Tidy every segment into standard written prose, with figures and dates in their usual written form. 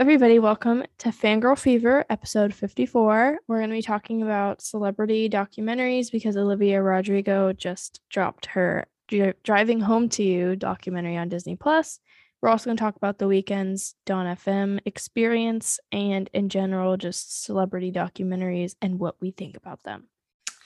everybody, welcome to Fangirl Fever, episode 54. We're going to be talking about celebrity documentaries because Olivia Rodrigo just dropped her Driving Home 2 U documentary on Disney+. We're also going to talk about The Weeknd's Dawn FM Experience and, in general, just celebrity documentaries and what we think about them.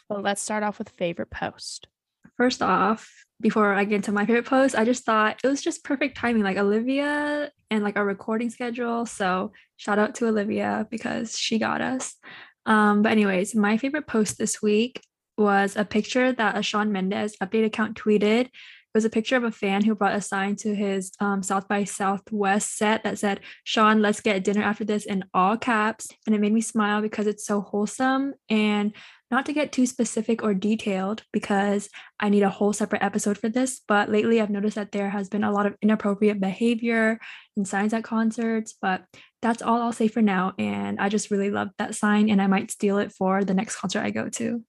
But let's start off with favorite post. First off, before I get into my favorite post, I just thought it was just perfect timing, like Olivia and like our recording schedule. So shout out to Olivia because she got us. But anyways, my favorite post this week was a picture that a Shawn Mendes update account tweeted. It was a picture of a fan who brought a sign to his South by Southwest set that said, "Shawn, let's get dinner after this," in all caps. And it made me smile because it's so wholesome, and not to get too specific or detailed because I need a whole separate episode for this, but lately I've noticed that there has been a lot of inappropriate behavior and signs at concerts, but that's all I'll say for now. And I just really love that sign, and I might steal it for the next concert I go to.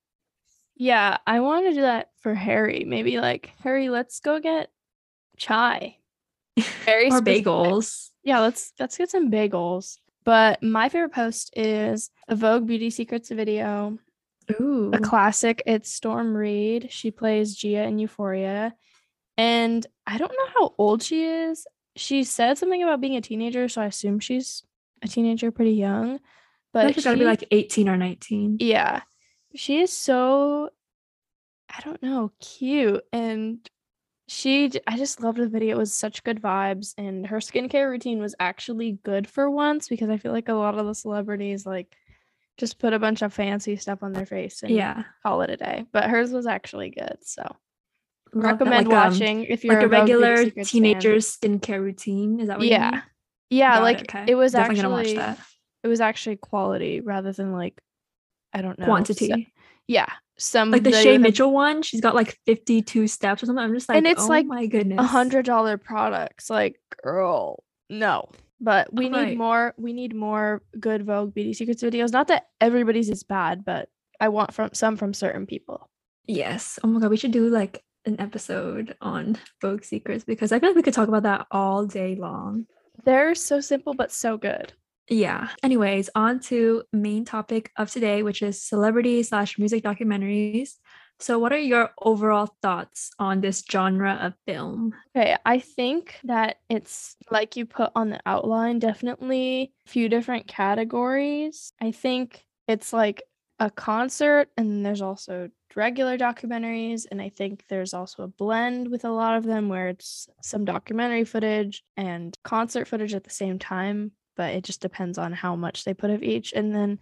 Yeah, I want to do that for Harry. Maybe like, "Harry, let's go get chai." Very or specific. Bagels. Yeah, let's get some bagels. But my favorite post is a Vogue Beauty Secrets video. Ooh. A classic. It's Storm Reid. She plays Gia in Euphoria, and I don't know how old she is. She said something about being a teenager, so I assume she's a teenager, pretty young. But she's gotta be like 18 or 19. Yeah, she is so, I don't know, cute, and I just loved the video. It was such good vibes, and her skincare routine was actually good for once because I feel like a lot of the celebrities like just put a bunch of fancy stuff on their face and call it a day. But hers was actually good. So recommend watching if you're like a regular teenager's skincare routine. Is that what you mean? Yeah. It was it was actually quality rather than like, I don't know, quantity. So, yeah. Some like the Shay Mitchell one, she's got like 52 steps or something. I'm just like, and it's my goodness, $100 products. Like, girl, no. But we need more. We need more good Vogue Beauty Secrets videos. Not that everybody's is bad, but I want from certain people. Yes. Oh my god, we should do like an episode on Vogue Secrets because I feel like we could talk about that all day long. They're so simple but so good. Yeah. Anyways, on to main topic of today, which is celebrity/music documentaries. So what are your overall thoughts on this genre of film? Okay, I think that it's, like you put on the outline, definitely a few different categories. I think it's like a concert, and there's also regular documentaries, and I think there's also a blend with a lot of them where it's some documentary footage and concert footage at the same time, but it just depends on how much they put of each. And then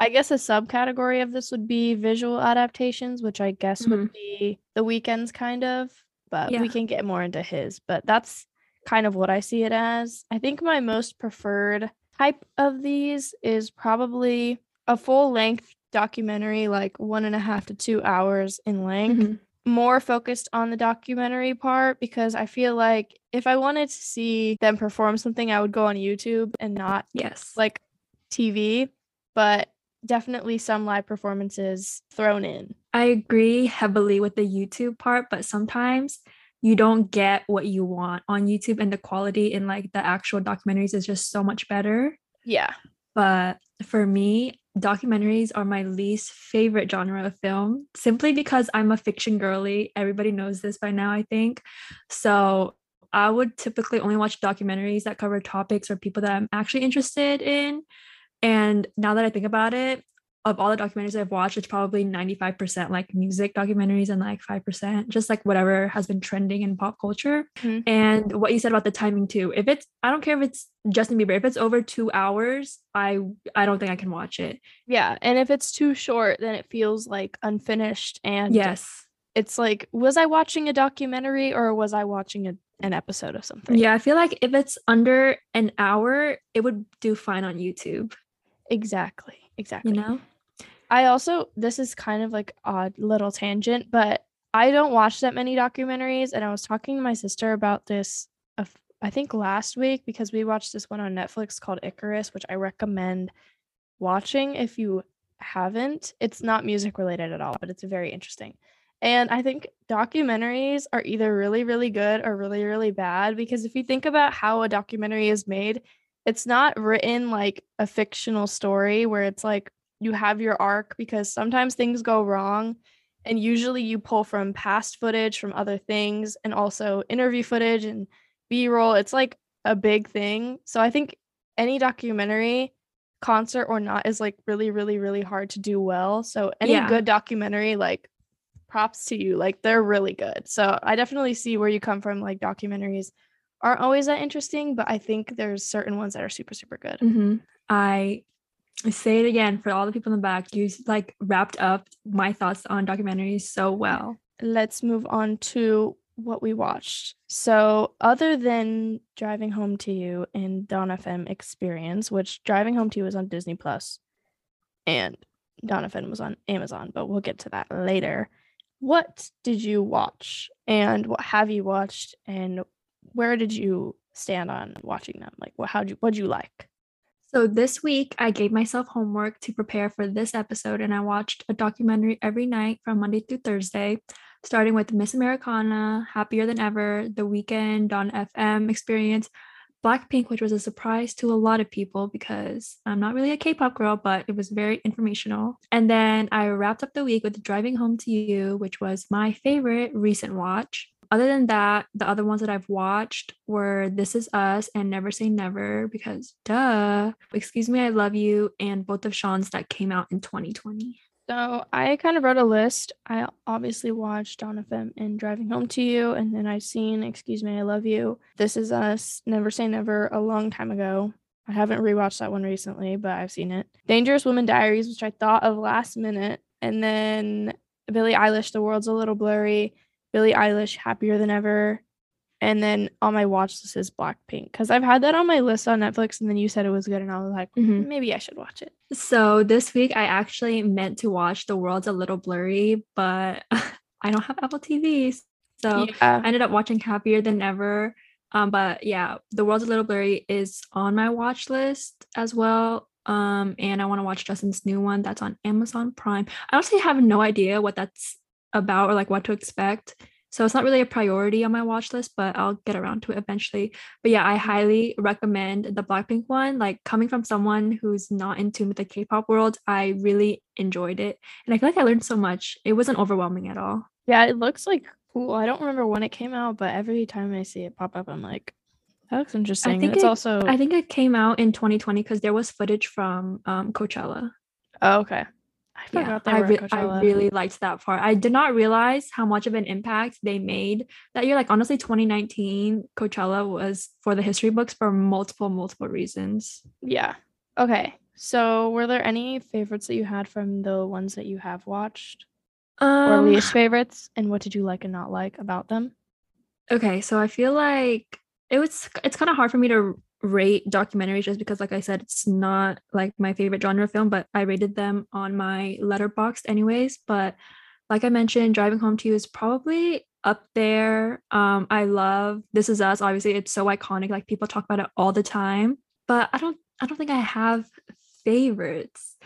I guess a subcategory of this would be visual adaptations, which I guess would be The Weeknd's kind of, but we can get more into his, but that's kind of what I see it as. I think my most preferred type of these is probably a full length documentary, like 1.5 to 2 hours in length, more focused on the documentary part, because I feel like if I wanted to see them perform something, I would go on YouTube and not like TV, but definitely some live performances thrown in. I agree heavily with the YouTube part, but sometimes you don't get what you want on YouTube, and the quality in like the actual documentaries is just so much better. Yeah. But for me, documentaries are my least favorite genre of film simply because I'm a fiction girly. Everybody knows this by now, I think. So I would typically only watch documentaries that cover topics or people that I'm actually interested in. And now that I think about it, of all the documentaries I've watched, it's probably 95% like music documentaries and like 5% just like whatever has been trending in pop culture. And what you said about the timing too. If it's, I don't care if it's Justin Bieber, if it's over 2 hours, I don't think I can watch it. Yeah. And if it's too short, then it feels like unfinished. And it's like, was I watching a documentary or was I watching an episode of something? Yeah. I feel like if it's under an hour, it would do fine on YouTube. Exactly. You know? I also, this is kind of like odd little tangent, but I don't watch that many documentaries. And I was talking to my sister about this, I think last week, because we watched this one on Netflix called Icarus, which I recommend watching if you haven't. It's not music related at all, but it's very interesting. And I think documentaries are either really, really good or really, really bad, because if you think about how a documentary is made, it's not written like a fictional story where it's like you have your arc, because sometimes things go wrong and usually you pull from past footage from other things and also interview footage and B-roll. It's like a big thing. So I think any documentary, concert or not, is like really, really, really hard to do well. So any good documentary, like props to you, like they're really good. So I definitely see where you come from. Like documentaries aren't always that interesting, but I think there's certain ones that are super, super good. Mm-hmm. I say it again for all the people in the back, you like wrapped up my thoughts on documentaries so well. Let's move on to what we watched. So other than Driving Home 2 U and Dawn FM Experience, which Driving Home 2 U was on Disney Plus and Dawn FM was on Amazon, but we'll get to that later. What did you watch and what have you watched and where did you stand on watching them? Like, what'd you like? So this week, I gave myself homework to prepare for this episode, and I watched a documentary every night from Monday through Thursday, starting with Miss Americana, Happier Than Ever, The Weeknd, Dawn FM Experience, Blackpink, which was a surprise to a lot of people because I'm not really a K-pop girl, but it was very informational. And then I wrapped up the week with Driving Home 2 U, which was my favorite recent watch. Other than that, the other ones that I've watched were This Is Us and Never Say Never because, duh, Excuse Me, I Love You, and both of Shawn's that came out in 2020. So I kind of wrote a list. I obviously watched Dawn FM and Driving Home 2 U, and then I've seen Excuse Me, I Love You, This Is Us, Never Say Never a long time ago. I haven't rewatched that one recently, but I've seen it. Dangerous Woman Diaries, which I thought of last minute, and then Billie Eilish, The World's a Little Blurry, Billie Eilish, Happier Than Ever, and then on my watch list is Blackpink, because I've had that on my list on Netflix, and then you said it was good, and I was like, maybe I should watch it. So this week, I actually meant to watch The World's a Little Blurry, but I don't have Apple TV, so I ended up watching Happier Than Ever, but yeah, The World's a Little Blurry is on my watch list as well, and I want to watch Justin's new one that's on Amazon Prime. I honestly have no idea what that's about or like what to expect, so it's not really a priority on my watch list, but I'll get around to it eventually. But yeah, I highly recommend the Blackpink one. Like, coming from someone who's not in tune with the K-pop world, I really enjoyed it, and I feel like I learned so much. It wasn't overwhelming at all. Yeah, it looks like cool. I don't remember when it came out, but every time I see it pop up, I'm like, that looks interesting. I think it came out in 2020 because there was footage from Coachella. Oh, okay. I forgot that. I really liked that part. I did not realize how much of an impact they made that year. Like, honestly, 2019 Coachella was for the history books for multiple reasons. Yeah. Okay. So were there any favorites that you had from the ones that you have watched? Or least favorites? And what did you like and not like about them? Okay. So I feel like it's kind of hard for me to rate documentaries just because, like I said, it's not like my favorite genre of film, but I rated them on my Letterboxd anyways. But like I mentioned, Driving Home 2 U is probably up there. I love This Is Us. Obviously, it's so iconic, like people talk about it all the time, but I don't think I have favorites.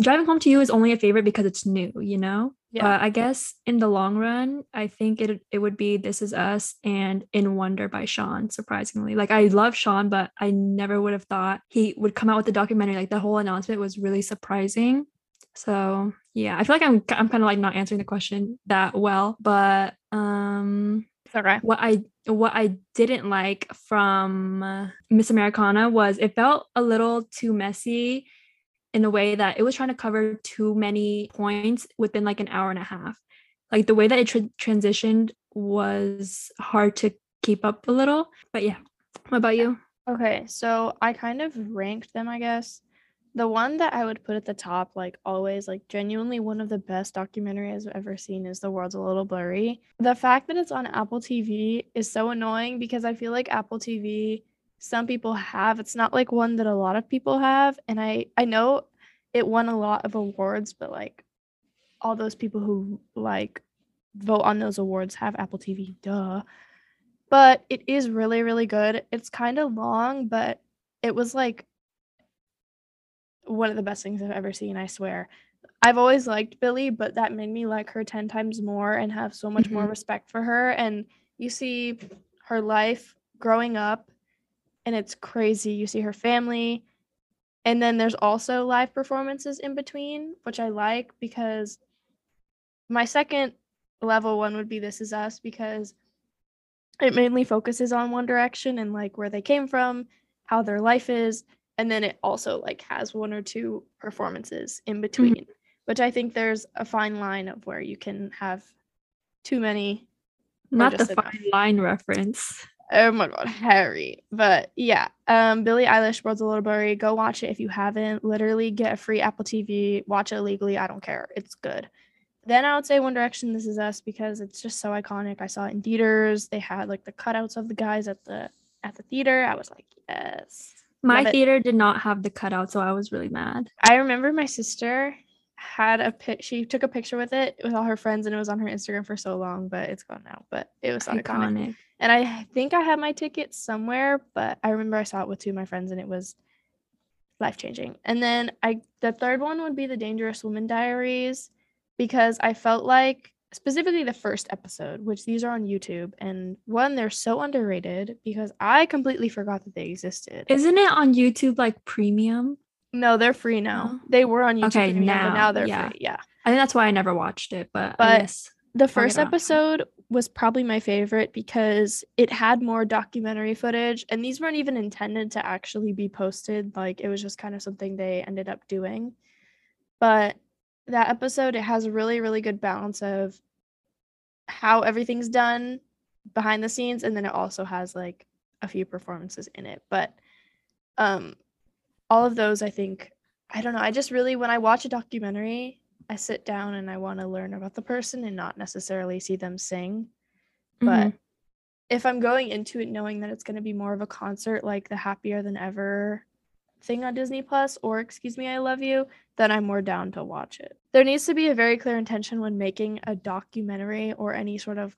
Driving Home 2 U is only a favorite because it's new, you know. Yeah. I guess in the long run, I think it would be This Is Us and In Wonder by Shawn, surprisingly. Like, I love Shawn, but I never would have thought he would come out with a documentary. Like, the whole announcement was really surprising. So yeah, I feel like I'm kind of like not answering the question that well, but okay. What I didn't like from Miss Americana was it felt a little too messy, in a way that it was trying to cover too many points within like an hour and a half. Like, the way that it transitioned was hard to keep up a little. But yeah, what about you? Okay, so I kind of ranked them, I guess. The one that I would put at the top, like always, like genuinely one of the best documentaries I've ever seen is The World's a Little Blurry. The fact that it's on Apple TV is so annoying because I feel like Apple TV, some people have, it's not like one that a lot of people have, and I know it won a lot of awards, but like all those people who like vote on those awards have Apple TV, duh. But it is really, really good. It's kind of long, but it was like one of the best things I've ever seen, I swear. I've always liked Billie, but that made me like her 10 times more and have so much more respect for her. And you see her life growing up and it's crazy. You see her family, and then there's also live performances in between, which I like, because my second level one would be This Is Us, because it mainly focuses on One Direction and like where they came from, how their life is, and then it also like has one or two performances in between, mm-hmm. which I think there's a fine line of where you can have too many. Not the fine line reference. Oh my god, Harry. But yeah, Billie Eilish, World's a Little Blurry. Go watch it if you haven't. Literally get a free Apple TV, watch it legally. I don't care. It's good. Then I would say One Direction, This Is Us, because it's just so iconic. I saw it in theaters. They had like the cutouts of the guys at the theater. I was like, yes. My theater did not have the cutout, so I was really mad. I remember my sister had she took a picture with it with all her friends, and it was on her Instagram for so long, but it's gone now. But it was iconic. And I think I had my ticket somewhere, but I remember I saw it with two of my friends, and it was life-changing. And then the third one would be the Dangerous Woman Diaries, because I felt like, specifically the first episode, which these are on YouTube, and one, they're so underrated because I completely forgot that they existed. Isn't it on YouTube like premium? No, they're free now. Oh. They were on YouTube premium, but now they're free. Yeah. I think that's why I never watched it, but the first episode was probably my favorite because it had more documentary footage, and these weren't even intended to actually be posted. Like, it was just kind of something they ended up doing. But that episode, it has a really, really good balance of how everything's done behind the scenes, and then it also has like a few performances in it. But all of those, I think, I don't know, I just really, when I watch a documentary, I sit down and I want to learn about the person and not necessarily see them sing. Mm-hmm. But if I'm going into it knowing that it's going to be more of a concert, like the Happier Than Ever thing on Disney Plus or Excuse Me, I Love You, then I'm more down to watch it. There needs to be a very clear intention when making a documentary or any sort of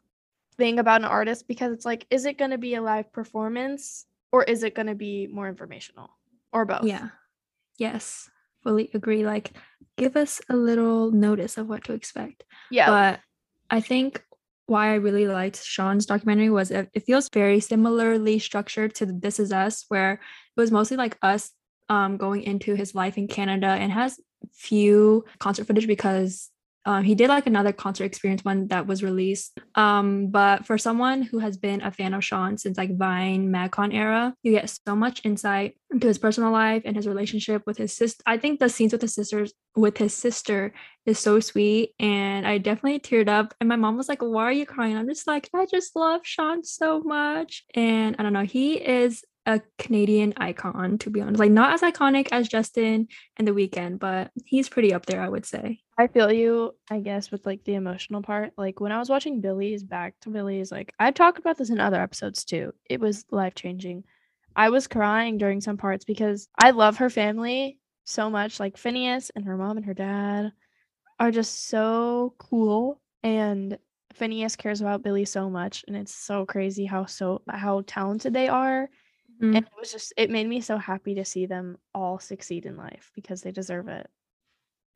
thing about an artist, because it's like, is it going to be a live performance or is it going to be more informational or both? Yeah. Yes. Fully agree. Like, give us a little notice of what to expect. Yeah. But I think why I really liked Shawn's documentary was it feels very similarly structured to This Is Us, where it was mostly like us going into his life in Canada, and has few concert footage because he did like another concert experience one that was released, but for someone who has been a fan of Shawn since like Vine, Magcon era, you get so much insight into his personal life and his relationship with his sister. I think the scenes with his sister is so sweet, and I definitely teared up, and my mom was like, why are you crying? I'm just like, I just love Shawn so much. And I don't know, he is a Canadian icon, to be honest. Like, not as iconic as Justin and The Weeknd, but he's pretty up there, I would say. I feel you, I guess, with like the emotional part. Like, when I was watching Back to Billy's, like, I've talked about this in other episodes too, it was life-changing. I was crying during some parts because I love her family so much. Like, Phineas and her mom and her dad are just so cool, and Phineas cares about Billy so much, and it's so crazy how talented they are. And it made me so happy to see them all succeed in life because they deserve it.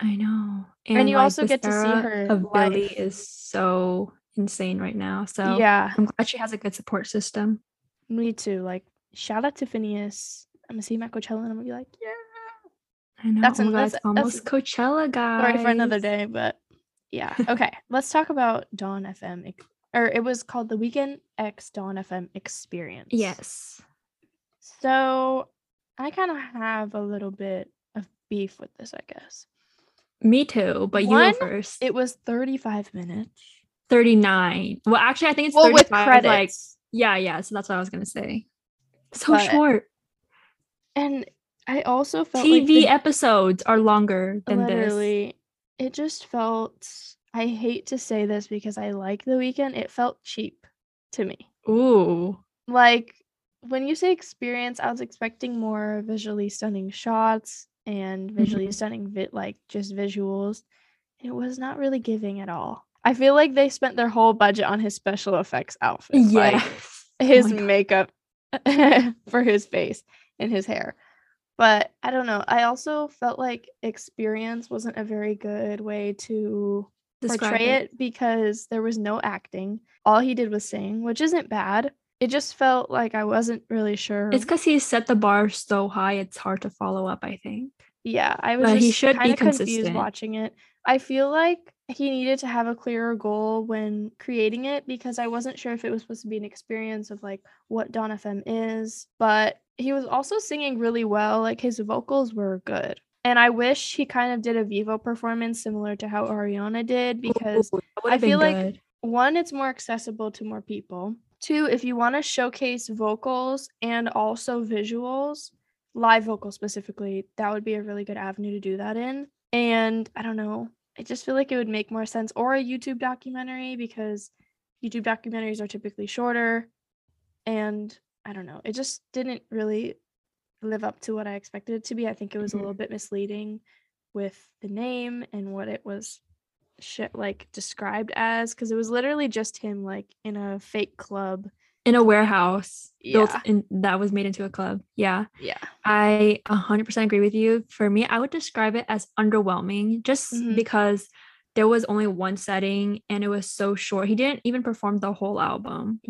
I know. And you like, also get to see her of life. Billie is so insane right now. So yeah, I'm glad she has a good support system. Me too. Like, shout out to Phineas. I'm gonna see him at Coachella and I'm gonna be like, yeah. I know. That's almost Coachella, guys. Sorry for another day, but yeah. Okay. Let's talk about Dawn FM, or it was called The Weeknd X Dawn FM Experience. Yes. So I kind of have a little bit of beef with this, I guess. Me too, but you go first. It was 35 minutes. 39. Well, actually, I think it's 35. With credits. Like, yeah. So that's what I was going to say. So short. And I also felt TV like episodes are longer than literally, this. It just felt, I hate to say this because I like The Weeknd, it felt cheap to me. Ooh. Like, when you say experience, I was expecting more visually stunning shots and visually stunning just visuals. It was not really giving at all. I feel like they spent their whole budget on his special effects outfit. Yeah. Like, his makeup for his face and his hair. But I don't know. I also felt like experience wasn't a very good way to describe portray it because there was no acting. All he did was sing, which isn't bad. It just felt like I wasn't really sure. It's because he set the bar so high, it's hard to follow up, I think. Yeah, I was just kind of confused watching it. I feel like he needed to have a clearer goal when creating it, because I wasn't sure if it was supposed to be an experience of like what Dawn FM is, but he was also singing really well. Like his vocals were good. And I wish he kind of did a Vivo performance similar to how Ariana did, because I feel like, one, it's more accessible to more people. Two, if you want to showcase vocals and also visuals, live vocals specifically, that would be a really good avenue to do that in. And I don't know, I just feel like it would make more sense, or a YouTube documentary, because YouTube documentaries are typically shorter. And I don't know, it just didn't really live up to what I expected it to be. I think it was a little bit misleading with the name and what it was described as, because it was literally just him like in a fake club in a warehouse built in, that was made into a club. I 100% agree with you. For me, I would describe it as underwhelming, just because there was only one setting and it was so short. He didn't even perform the whole album.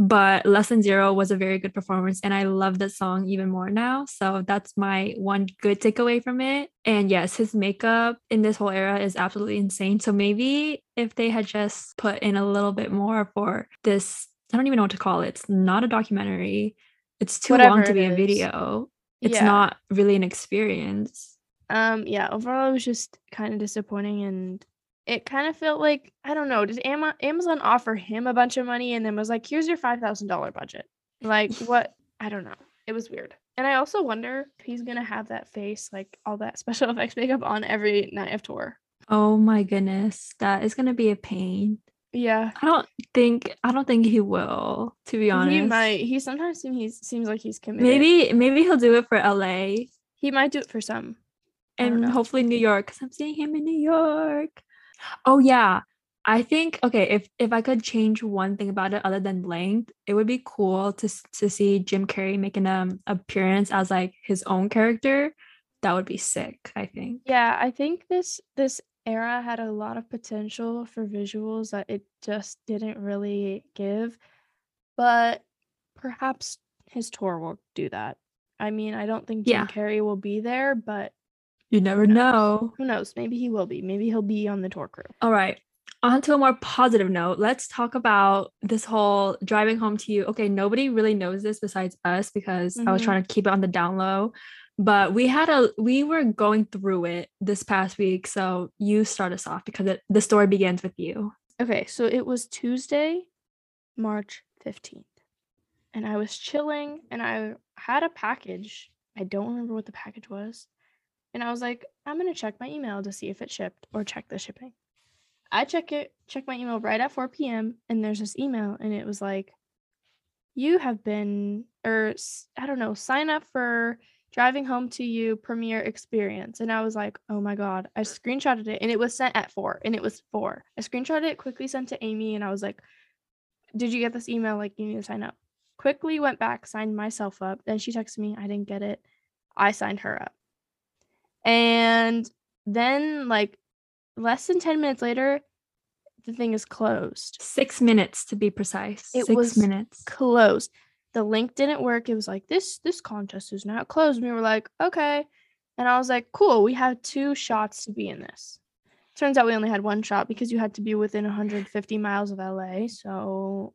But Lesson Zero was a very good performance, and I love this song even more now. So that's my one good takeaway from it. And yes, his makeup in this whole era is absolutely insane. So maybe if they had just put in a little bit more for this, I don't even know what to call it. It's not a documentary. It's too long to be a video. It's not really an experience. Overall, it was just kind of disappointing, and it kind of felt like, I don't know, did Amazon offer him a bunch of money and then was like, here's your $5,000 budget? Like, what? I don't know. It was weird. And I also wonder if he's going to have that face, like all that special effects makeup on every night of tour. Oh my goodness. That is going to be a pain. Yeah. I don't think he will, to be honest. He might. He sometimes seems like he's committed. Maybe he'll do it for LA. He might do it for some. And hopefully New York, because I'm seeing him in New York. Oh yeah, I think, okay, if I could change one thing about it other than length, it would be cool to see Jim Carrey making an appearance as like his own character. That would be sick, I think. Yeah, I think this era had a lot of potential for visuals that it just didn't really give, but perhaps his tour will do that. I mean, I don't think Jim Carrey will be there, but you never know. Who knows? Maybe he will be. Maybe he'll be on the tour crew. All right. On to a more positive note. Let's talk about this whole Driving Home 2 U. Okay, nobody really knows this besides us, because I was trying to keep it on the down low. But we were going through it this past week. So you start us off, because the story begins with you. Okay, so it was Tuesday, March 15th. And I was chilling, and I had a package. I don't remember what the package was. And I was like, I'm going to check my email to see if it shipped or check the shipping. I check my email right at 4 p.m. And there's this email, and it was like, you have been, or I don't know, sign up for Driving Home 2 U premiere experience. And I was like, oh my God, I screenshotted it, and it was sent at 4, and it was 4. I screenshotted it, quickly sent to Amy, and I was like, did you get this email? Like, you need to sign up. Quickly went back, signed myself up. Then she texted me, I didn't get it. I signed her up. And then, like, less than 10 minutes later, the thing is closed. 6 minutes, to be precise. It was closed. The link didn't work. It was like, this contest is not closed. And we were like, okay. And I was like, cool, we have 2 shots to be in this. Turns out we only had 1 shot, because you had to be within 150 miles of LA. So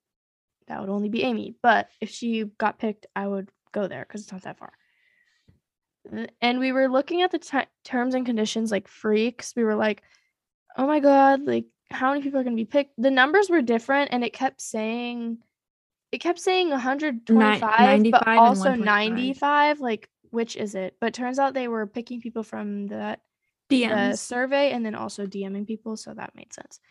that would only be Amy. But if she got picked, I would go there, because it's not that far. And we were looking at the terms and conditions like freaks. We were like, oh my God, like how many people are going to be picked? The numbers were different, and it kept saying 125, but also 95, like, which is it? But turns out they were picking people from that the survey, and then also DMing people. So that made sense.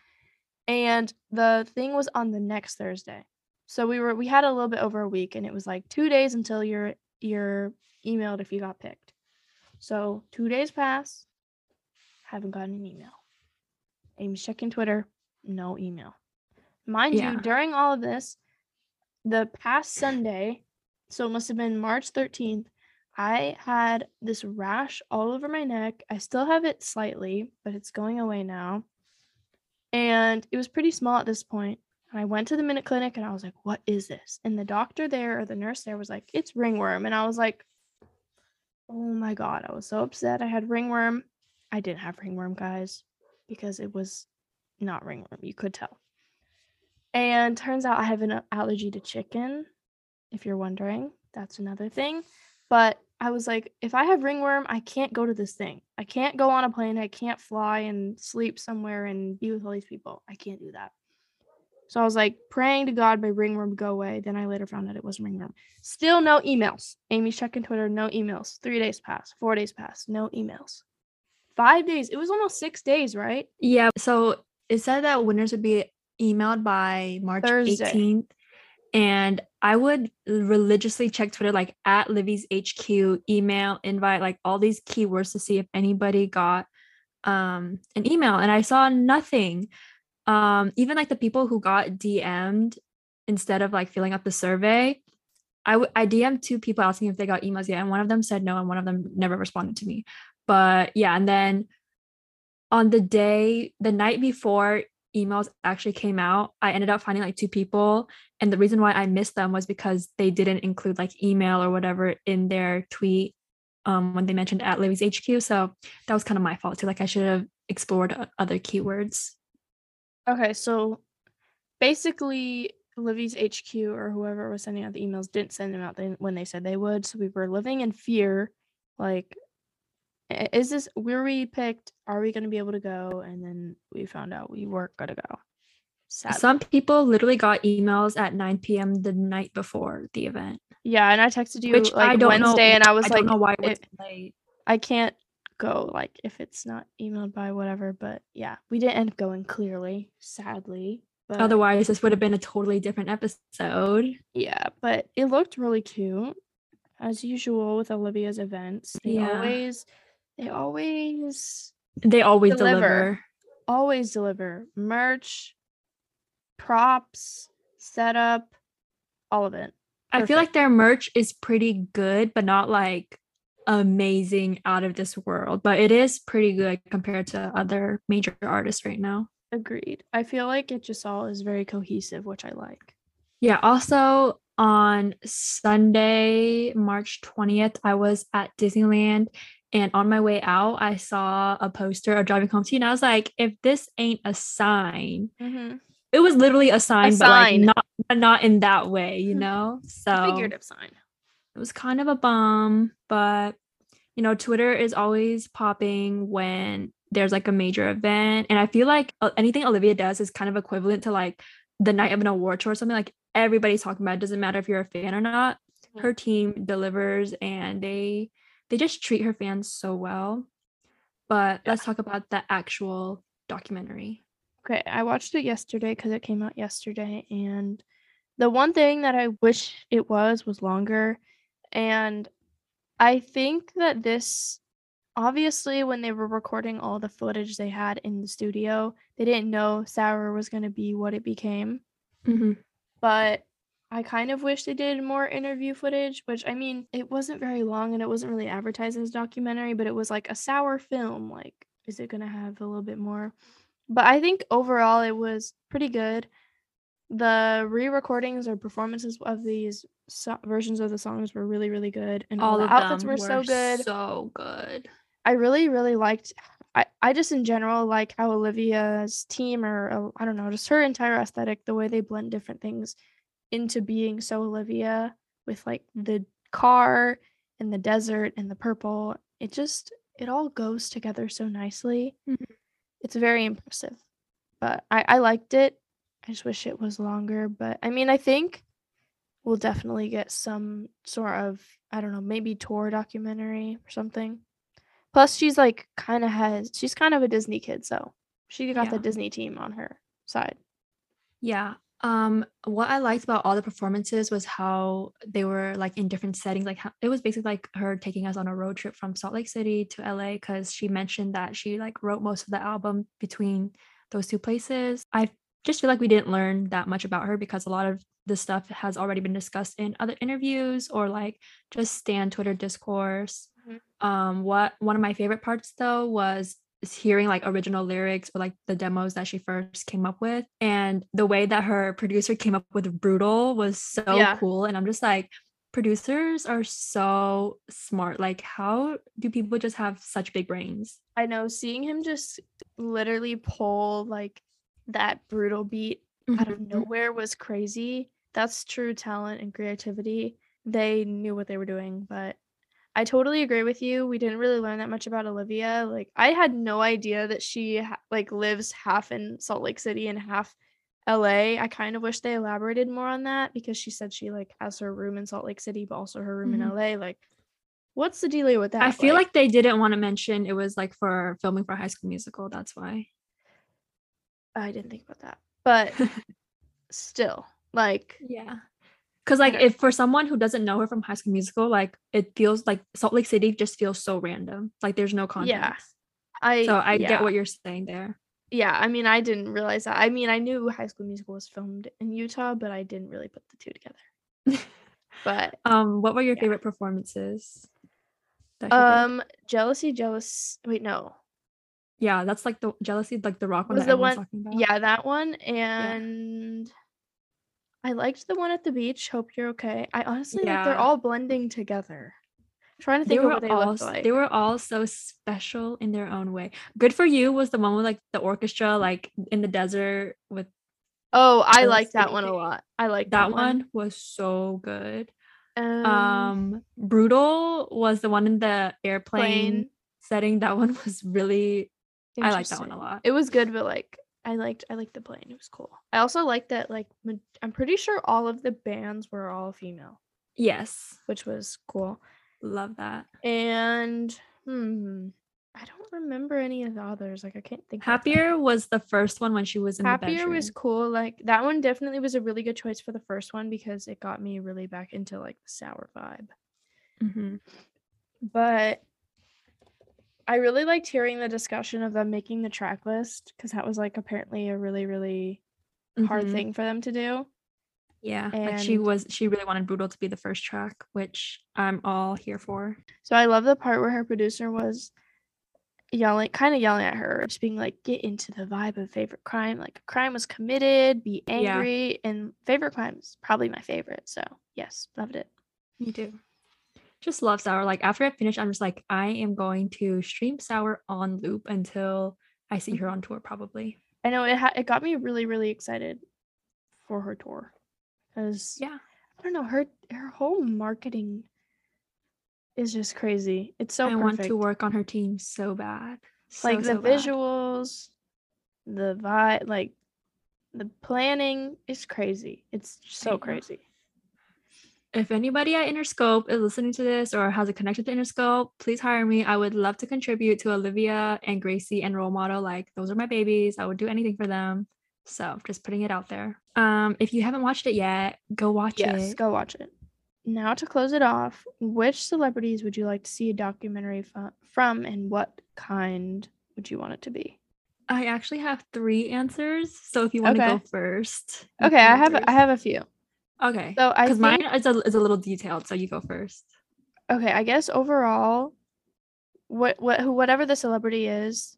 And the thing was on the next Thursday. So we had a little bit over a week, and it was like 2 days until you're emailed if you got picked. So 2 days pass, haven't gotten an email. Amy's checking Twitter, no email. Mind you, during all of this, the past Sunday, so it must have been March 13th, I had this rash all over my neck. I still have it slightly, but it's going away now. And it was pretty small at this point. And I went to the Minute Clinic and I was like, what is this? And the doctor there, or the nurse there, was like, it's ringworm. And I was like, oh my God, I was so upset I had ringworm. I didn't have ringworm, guys, because it was not ringworm. You could tell. And turns out I have an allergy to chicken, if you're wondering. That's another thing. But I was like, if I have ringworm, I can't go to this thing. I can't go on a plane. I can't fly and sleep somewhere and be with all these people. I can't do that. So I was like praying to God my ringworm go away. Then I later found out it wasn't ringworm. Still no emails. Amy's checking Twitter. No emails. 3 days passed. 4 days passed. No emails. 5 days. It was almost 6 days, right? Yeah. So it said that winners would be emailed by March Thursday. 18th. And I would religiously check Twitter, like at Livy's HQ, email, invite, like all these keywords to see if anybody got an email. And I saw nothing. Even like the people who got DM'd instead of like filling out the survey, I DM'd two people asking if they got emails yet. And one of them said no. And one of them never responded to me. But yeah. And then on the night before emails actually came out, I ended up finding like two people. And the reason why I missed them was because they didn't include like email or whatever in their tweet when they mentioned at Livy's HQ. So that was kind of my fault too. Like I should have explored other keywords. Okay. So basically Livy's HQ or whoever was sending out the emails didn't send them out when they said they would. So we were living in fear. Like, is this where we picked? Are we going to be able to go? And then we found out we weren't going to go. Sadly. Some people literally got emails at 9 p.m. the night before the event. Yeah, and I texted you which like I don't Wednesday, know. And I was I like, don't know why it was late. I can't go like if it's not emailed by whatever. But yeah, we didn't end up going. Clearly, sadly. But otherwise, this would have been a totally different episode. Yeah, but it looked really cute, as usual with Olivia's events. They always deliver. Always deliver. Merch, props, setup, all of it. Perfect. I feel like their merch is pretty good, but not like amazing out of this world. But it is pretty good compared to other major artists right now. Agreed. I feel like it just all is very cohesive, which I like. Yeah. Also, on Sunday, March 20th, I was at Disneyland. And on my way out, I saw a poster of Driving Home 2 U. And I was like, if this ain't a sign, It was literally a sign, but like not in that way, you know? So figurative sign. It was kind of a bum, but you know, Twitter is always popping when there's like a major event. And I feel like anything Olivia does is kind of equivalent to like the night of an award show or something. Like everybody's talking about it. It doesn't matter if you're a fan or not. Her team delivers and they just treat her fans so well. But let's talk about the actual documentary. Okay, I watched it yesterday because it came out yesterday. And the one thing that I wish it was longer. And I think that this, obviously, when they were recording all the footage they had in the studio, they didn't know Sour was going to be what it became. Mm-hmm. But I kind of wish they did more interview footage, which, I mean, it wasn't very long and it wasn't really advertised as a documentary, but it was like a Sour film. Like, is it going to have a little bit more? But I think overall it was pretty good. The re-recordings or performances of these versions of the songs were really, really good. And all the outfits were so good. So good. I really, really liked, I just in general like how Olivia's team or, I don't know, just her entire aesthetic, the way they blend different things into being so Olivia with like the car and the desert and the purple. It all goes together so nicely. Mm-hmm. It's very impressive, but I liked it. I just wish it was longer, but I mean, I think we'll definitely get some sort of, I don't know, maybe tour documentary or something. Plus she's kind of a Disney kid. So she got the Disney team on her side. Yeah. What I liked about all the performances was how they were like in different settings. Like it was basically like her taking us on a road trip from Salt Lake City to LA, because she mentioned that she like wrote most of the album between those two places. I just feel like we didn't learn that much about her because a lot of this stuff has already been discussed in other interviews or like just Twitter discourse. Mm-hmm. What one of my favorite parts though was hearing like original lyrics or like the demos that she first came up with, and the way that her producer came up with Brutal was so cool. And I'm just like, producers are so smart. Like, how do people just have such big brains? I know, seeing him just literally pull like that Brutal beat out of nowhere was crazy. That's true talent and creativity. They knew what they were doing. But I totally agree with you. We didn't really learn that much about Olivia. Like, I had no idea that she lives half in Salt Lake City and half LA. I kind of wish they elaborated more on that, because she said she has her room in Salt Lake City but also her room in LA. Like, what's the deal with that? I feel like they didn't want to mention it was for filming for High School Musical. That's why I didn't think about that, but still because if for someone who doesn't know her from High School Musical, it feels like Salt Lake City just feels so random, there's no context. I get what you're saying there. Yeah, I mean, I didn't realize that. I mean, I knew High School Musical was filmed in Utah, but I didn't really put the two together. But what were your favorite performances? Yeah, that's the Jealousy, the rock one. Was the one? Yeah, that one, and I liked the one at the beach. Hope You're Okay. I honestly they're all blending together. Trying to think of what they looked like. They were all so special in their own way. Good For You was the one with the orchestra in the desert with I like that one a lot. I like that one was so good. Brutal was the one in the airplane setting. That one was really, I like that one a lot. It was good, but I liked the plane. It was cool. I also liked that I'm pretty sure all of the bands were all female. Yes, which was cool. Love that. And I don't remember any of the others. I can't think. Happier was the first one when she was in the bedroom. Happier was cool. That one definitely was a really good choice for the first one, because it got me really back into the sour vibe. But I really liked hearing the discussion of them making the track list, because that was apparently a really, really hard thing for them to do. Yeah, and she really wanted Brutal to be the first track, which I'm all here for. So I love the part where her producer was yelling at her, just being get into the vibe of Favorite Crime. A crime was committed, be angry, and Favorite Crime is probably my favorite. So yes, loved it. Me too. Just love Sour. After I finish, I'm just I am going to stream Sour on loop until I see her on tour, probably. I know it got me really, really excited for her tour. Because I don't know, her whole marketing is just crazy. It's so perfect. Want to work on her team so bad. So the visuals, bad. The vibe, the planning is crazy. It's so crazy. If anybody at Interscope is listening to this or has a connection to Interscope, please hire me. I would love to contribute to Olivia and Gracie and Role Model. Those are my babies. I would do anything for them. So just putting it out there. If you haven't watched it yet, go watch it. Yes, go watch it. Now to close it off, which celebrities would you like to see a documentary from, and what kind would you want it to be? I actually have 3 answers. So if you want to go first. Okay, I have a few. Okay. So I think mine is a little detailed, so you go first. Okay, I guess overall, whatever the celebrity is,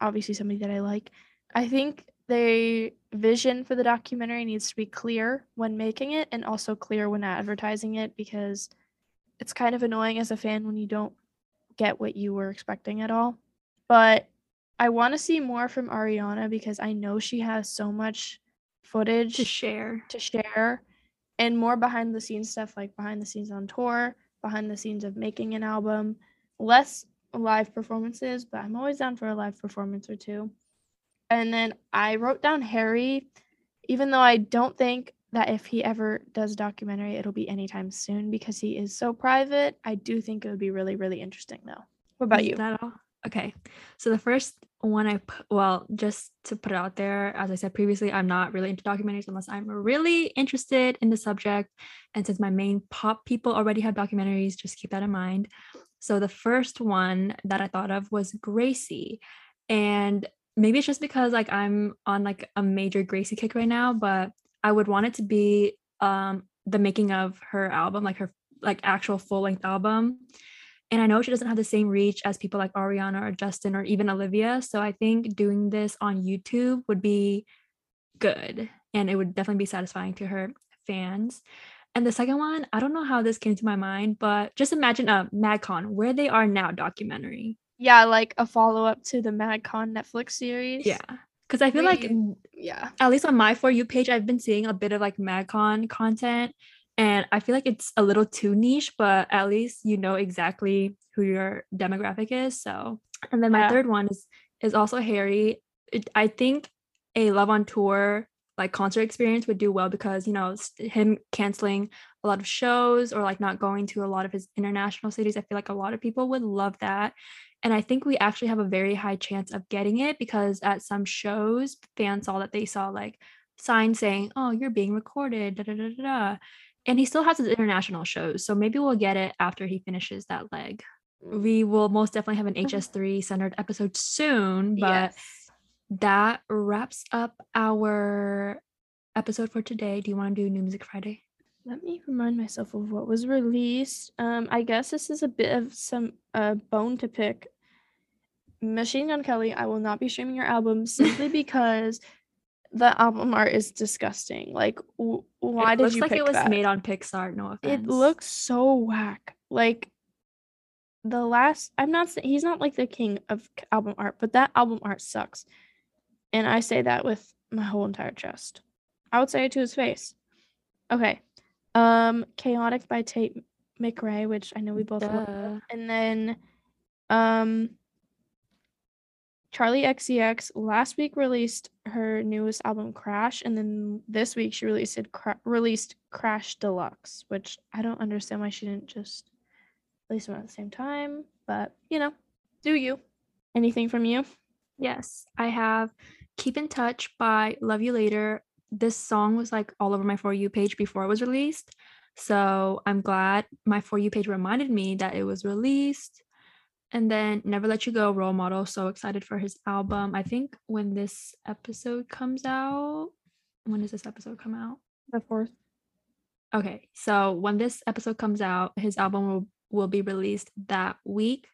obviously somebody that I like, I think the vision for the documentary needs to be clear when making it and also clear when advertising it, because it's kind of annoying as a fan when you don't get what you were expecting at all. But I want to see more from Ariana, because I know she has so much footage to share and more behind the scenes stuff, behind the scenes on tour, behind the scenes of making an album, less live performances, but I'm always down for a live performance or two. And then I wrote down Harry, even though I don't think that if he ever does a documentary, it'll be anytime soon, because he is so private. I do think it would be really, really interesting, though. What about you? Is that all? Okay. So the first one just to put it out there, as I said previously, I'm not really into documentaries unless I'm really interested in the subject. And since my main pop people already have documentaries, just keep that in mind. So the first one that I thought of was Gracie. And maybe it's just because I'm on a major Gracie kick right now, but I would want it to be the making of her album, her actual full-length album. And I know she doesn't have the same reach as people like Ariana or Justin or even Olivia. So I think doing this on YouTube would be good, and it would definitely be satisfying to her fans. And the second one, I don't know how this came to my mind, but just imagine a Magcon, Where They Are Now documentary. Yeah, like a follow-up to the Magcon Netflix series. Yeah, because I feel at least on my For You page, I've been seeing a bit of like Magcon content, and I feel like it's a little too niche, but at least you know exactly who your demographic is. So, and then my third one is also Harry. I think a Love on Tour like concert experience would do well, because you know, him canceling a lot of shows or like not going to a lot of his international cities, I feel like a lot of people would love that. And I think we actually have a very high chance of getting it, because at some shows fans saw like signs saying, oh, you're being recorded, da, da, da, da, da. And he still has his international shows, so maybe we'll get it after he finishes that leg. We will most definitely have an HS3 centered episode soon, but that wraps up our episode for today. Do you want to do New Music Friday? Let me remind myself of what was released. I guess this is a bit of some bone to pick. Machine Gun Kelly, I will not be streaming your album, simply because the album art is disgusting. Like, why did you pick that? It looks like it was made on Pixar, no offense. It looks so whack. Like, he's not like the king of album art, but that album art sucks. And I say that with my whole entire chest. I would say it to his face. Okay. Chaotic by Tate McRae, which I know we both love. And then Charli XCX last week released her newest album, Crash. And then this week she released Crash Deluxe, which I don't understand why she didn't just release them at the same time. But, you know, do you. Anything from you? Yes, I have Keep in Touch by Love You Later. This song was like all over my For You page before it was released, so I'm glad my For You page reminded me that it was released. And then Never Let You Go, Role Model. So excited for his album. I think when this episode comes out, when does this episode come out? The 4th. Okay, so when this episode comes out, his album will be released that week.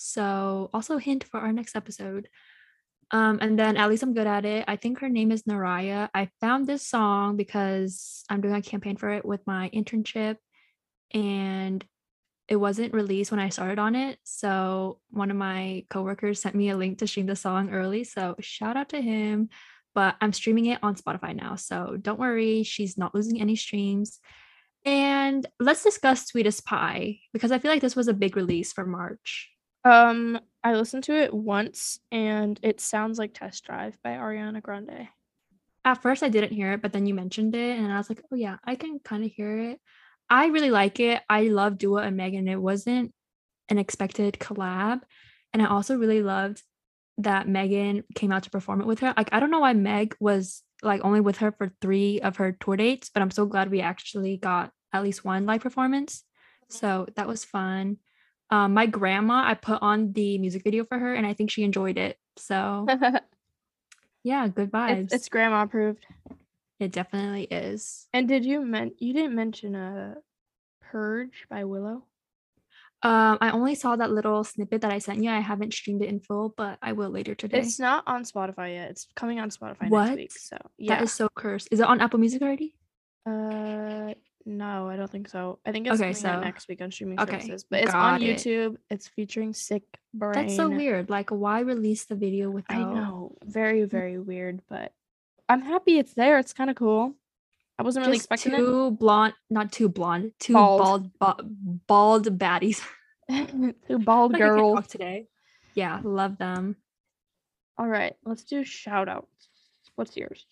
So also a hint for our next episode. And then At Least I'm Good at It. I think her name is Naraya. I found this song because I'm doing a campaign for it with my internship, and it wasn't released when I started on it. So one of my coworkers sent me a link to stream the song early. So shout out to him, but I'm streaming it on Spotify now. So don't worry, she's not losing any streams. And let's discuss Sweetest Pie, because I feel like this was a big release for March. I listened to it once, and it sounds like Test Drive by Ariana Grande. At first I didn't hear it, but then you mentioned it and I was like, oh yeah, I can kind of hear it. I really like it. I love Dua and Megan. It wasn't an expected collab, and I also really loved that Megan came out to perform it with her. Like, I don't know why Meg was like only with her for 3 of her tour dates, but I'm so glad we actually got at least one live performance. So that was fun. My grandma, I put on the music video for her, and I think she enjoyed it. So yeah, good vibes. It's grandma approved. It definitely is. And did you you didn't mention Purge by Willow? I only saw that little snippet that I sent you. I haven't streamed it in full, but I will later today. It's not on Spotify yet. It's coming on Spotify next week. So yeah. That is so cursed. Is it on Apple Music already? No, I don't think so. I think it's coming out next week on streaming services, but it's on YouTube. It's featuring Sick Brain. That's so weird. Like, why release the video without? I know, very, very weird. But I'm happy it's there. It's kind of cool. I wasn't really expecting bald baddies, two bald girls today. Yeah, love them. All right, let's do shout outs. What's yours?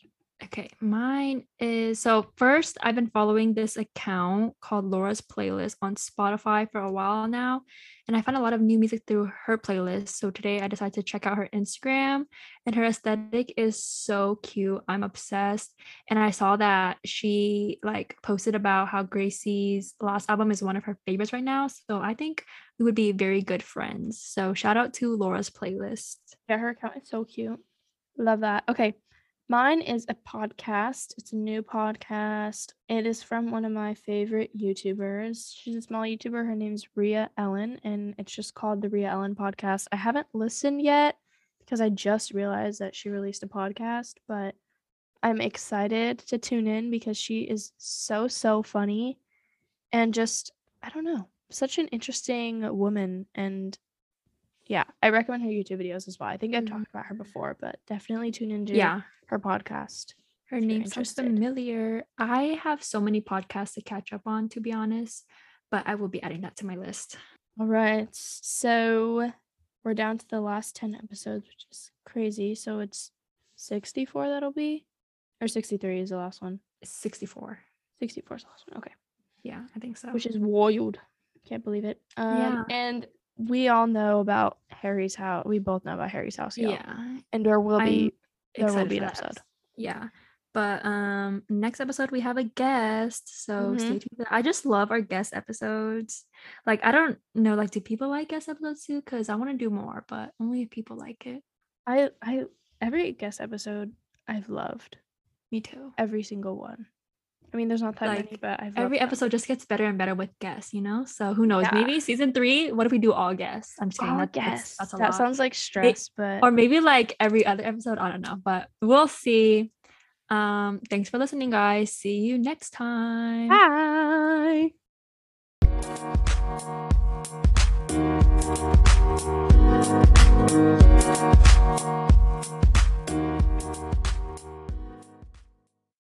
Okay, mine is, so first, I've been following this account called Laura's Playlist on Spotify for a while now, and I found a lot of new music through her playlist. So today I decided to check out her Instagram, and her aesthetic is so cute. I'm obsessed. And I saw that she like posted about how Gracie's last album is one of her favorites right now, so I think we would be very good friends. So shout out to Laura's Playlist. Yeah, her account is so cute. Love that. Okay. Mine is a podcast. It's a new podcast. It is from one of my favorite YouTubers. She's a small YouTuber. Her name's Rhea Ellen, and it's just called the Rhea Ellen Podcast. I haven't listened yet because I just realized that she released a podcast, but I'm excited to tune in because she is so, so funny and just, I don't know, such an interesting woman. And yeah, I recommend her YouTube videos as well. I think I've talked about her before, but definitely tune into her podcast. Her name sounds familiar. I have so many podcasts to catch up on, to be honest, but I will be adding that to my list. All right. So we're down to the last 10 episodes, which is crazy. So it's 64 that'll be, or 63 is the last one. 64. 64 is the last one. Okay. Yeah, I think so. Which is wild. Can't believe it. And we all know about Harry's House. We both know about Harry's House, y'all. Yeah. And there will be an episode. Yeah. But next episode we have a guest. So stay tuned. I just love our guest episodes. Like, I don't know, like, do people like guest episodes too? Because I want to do more, but only if people like it. I every guest episode I've loved. Me too. Every single one. I mean, there's not that many, but every episode just gets better and better with guests, you know? So who knows? Yeah. Maybe season 3, what if we do all guests? I'm just kidding. That's a lot. Sounds like stress, but... Or maybe like every other episode, I don't know, but we'll see. Thanks for listening, guys. See you next time. Bye.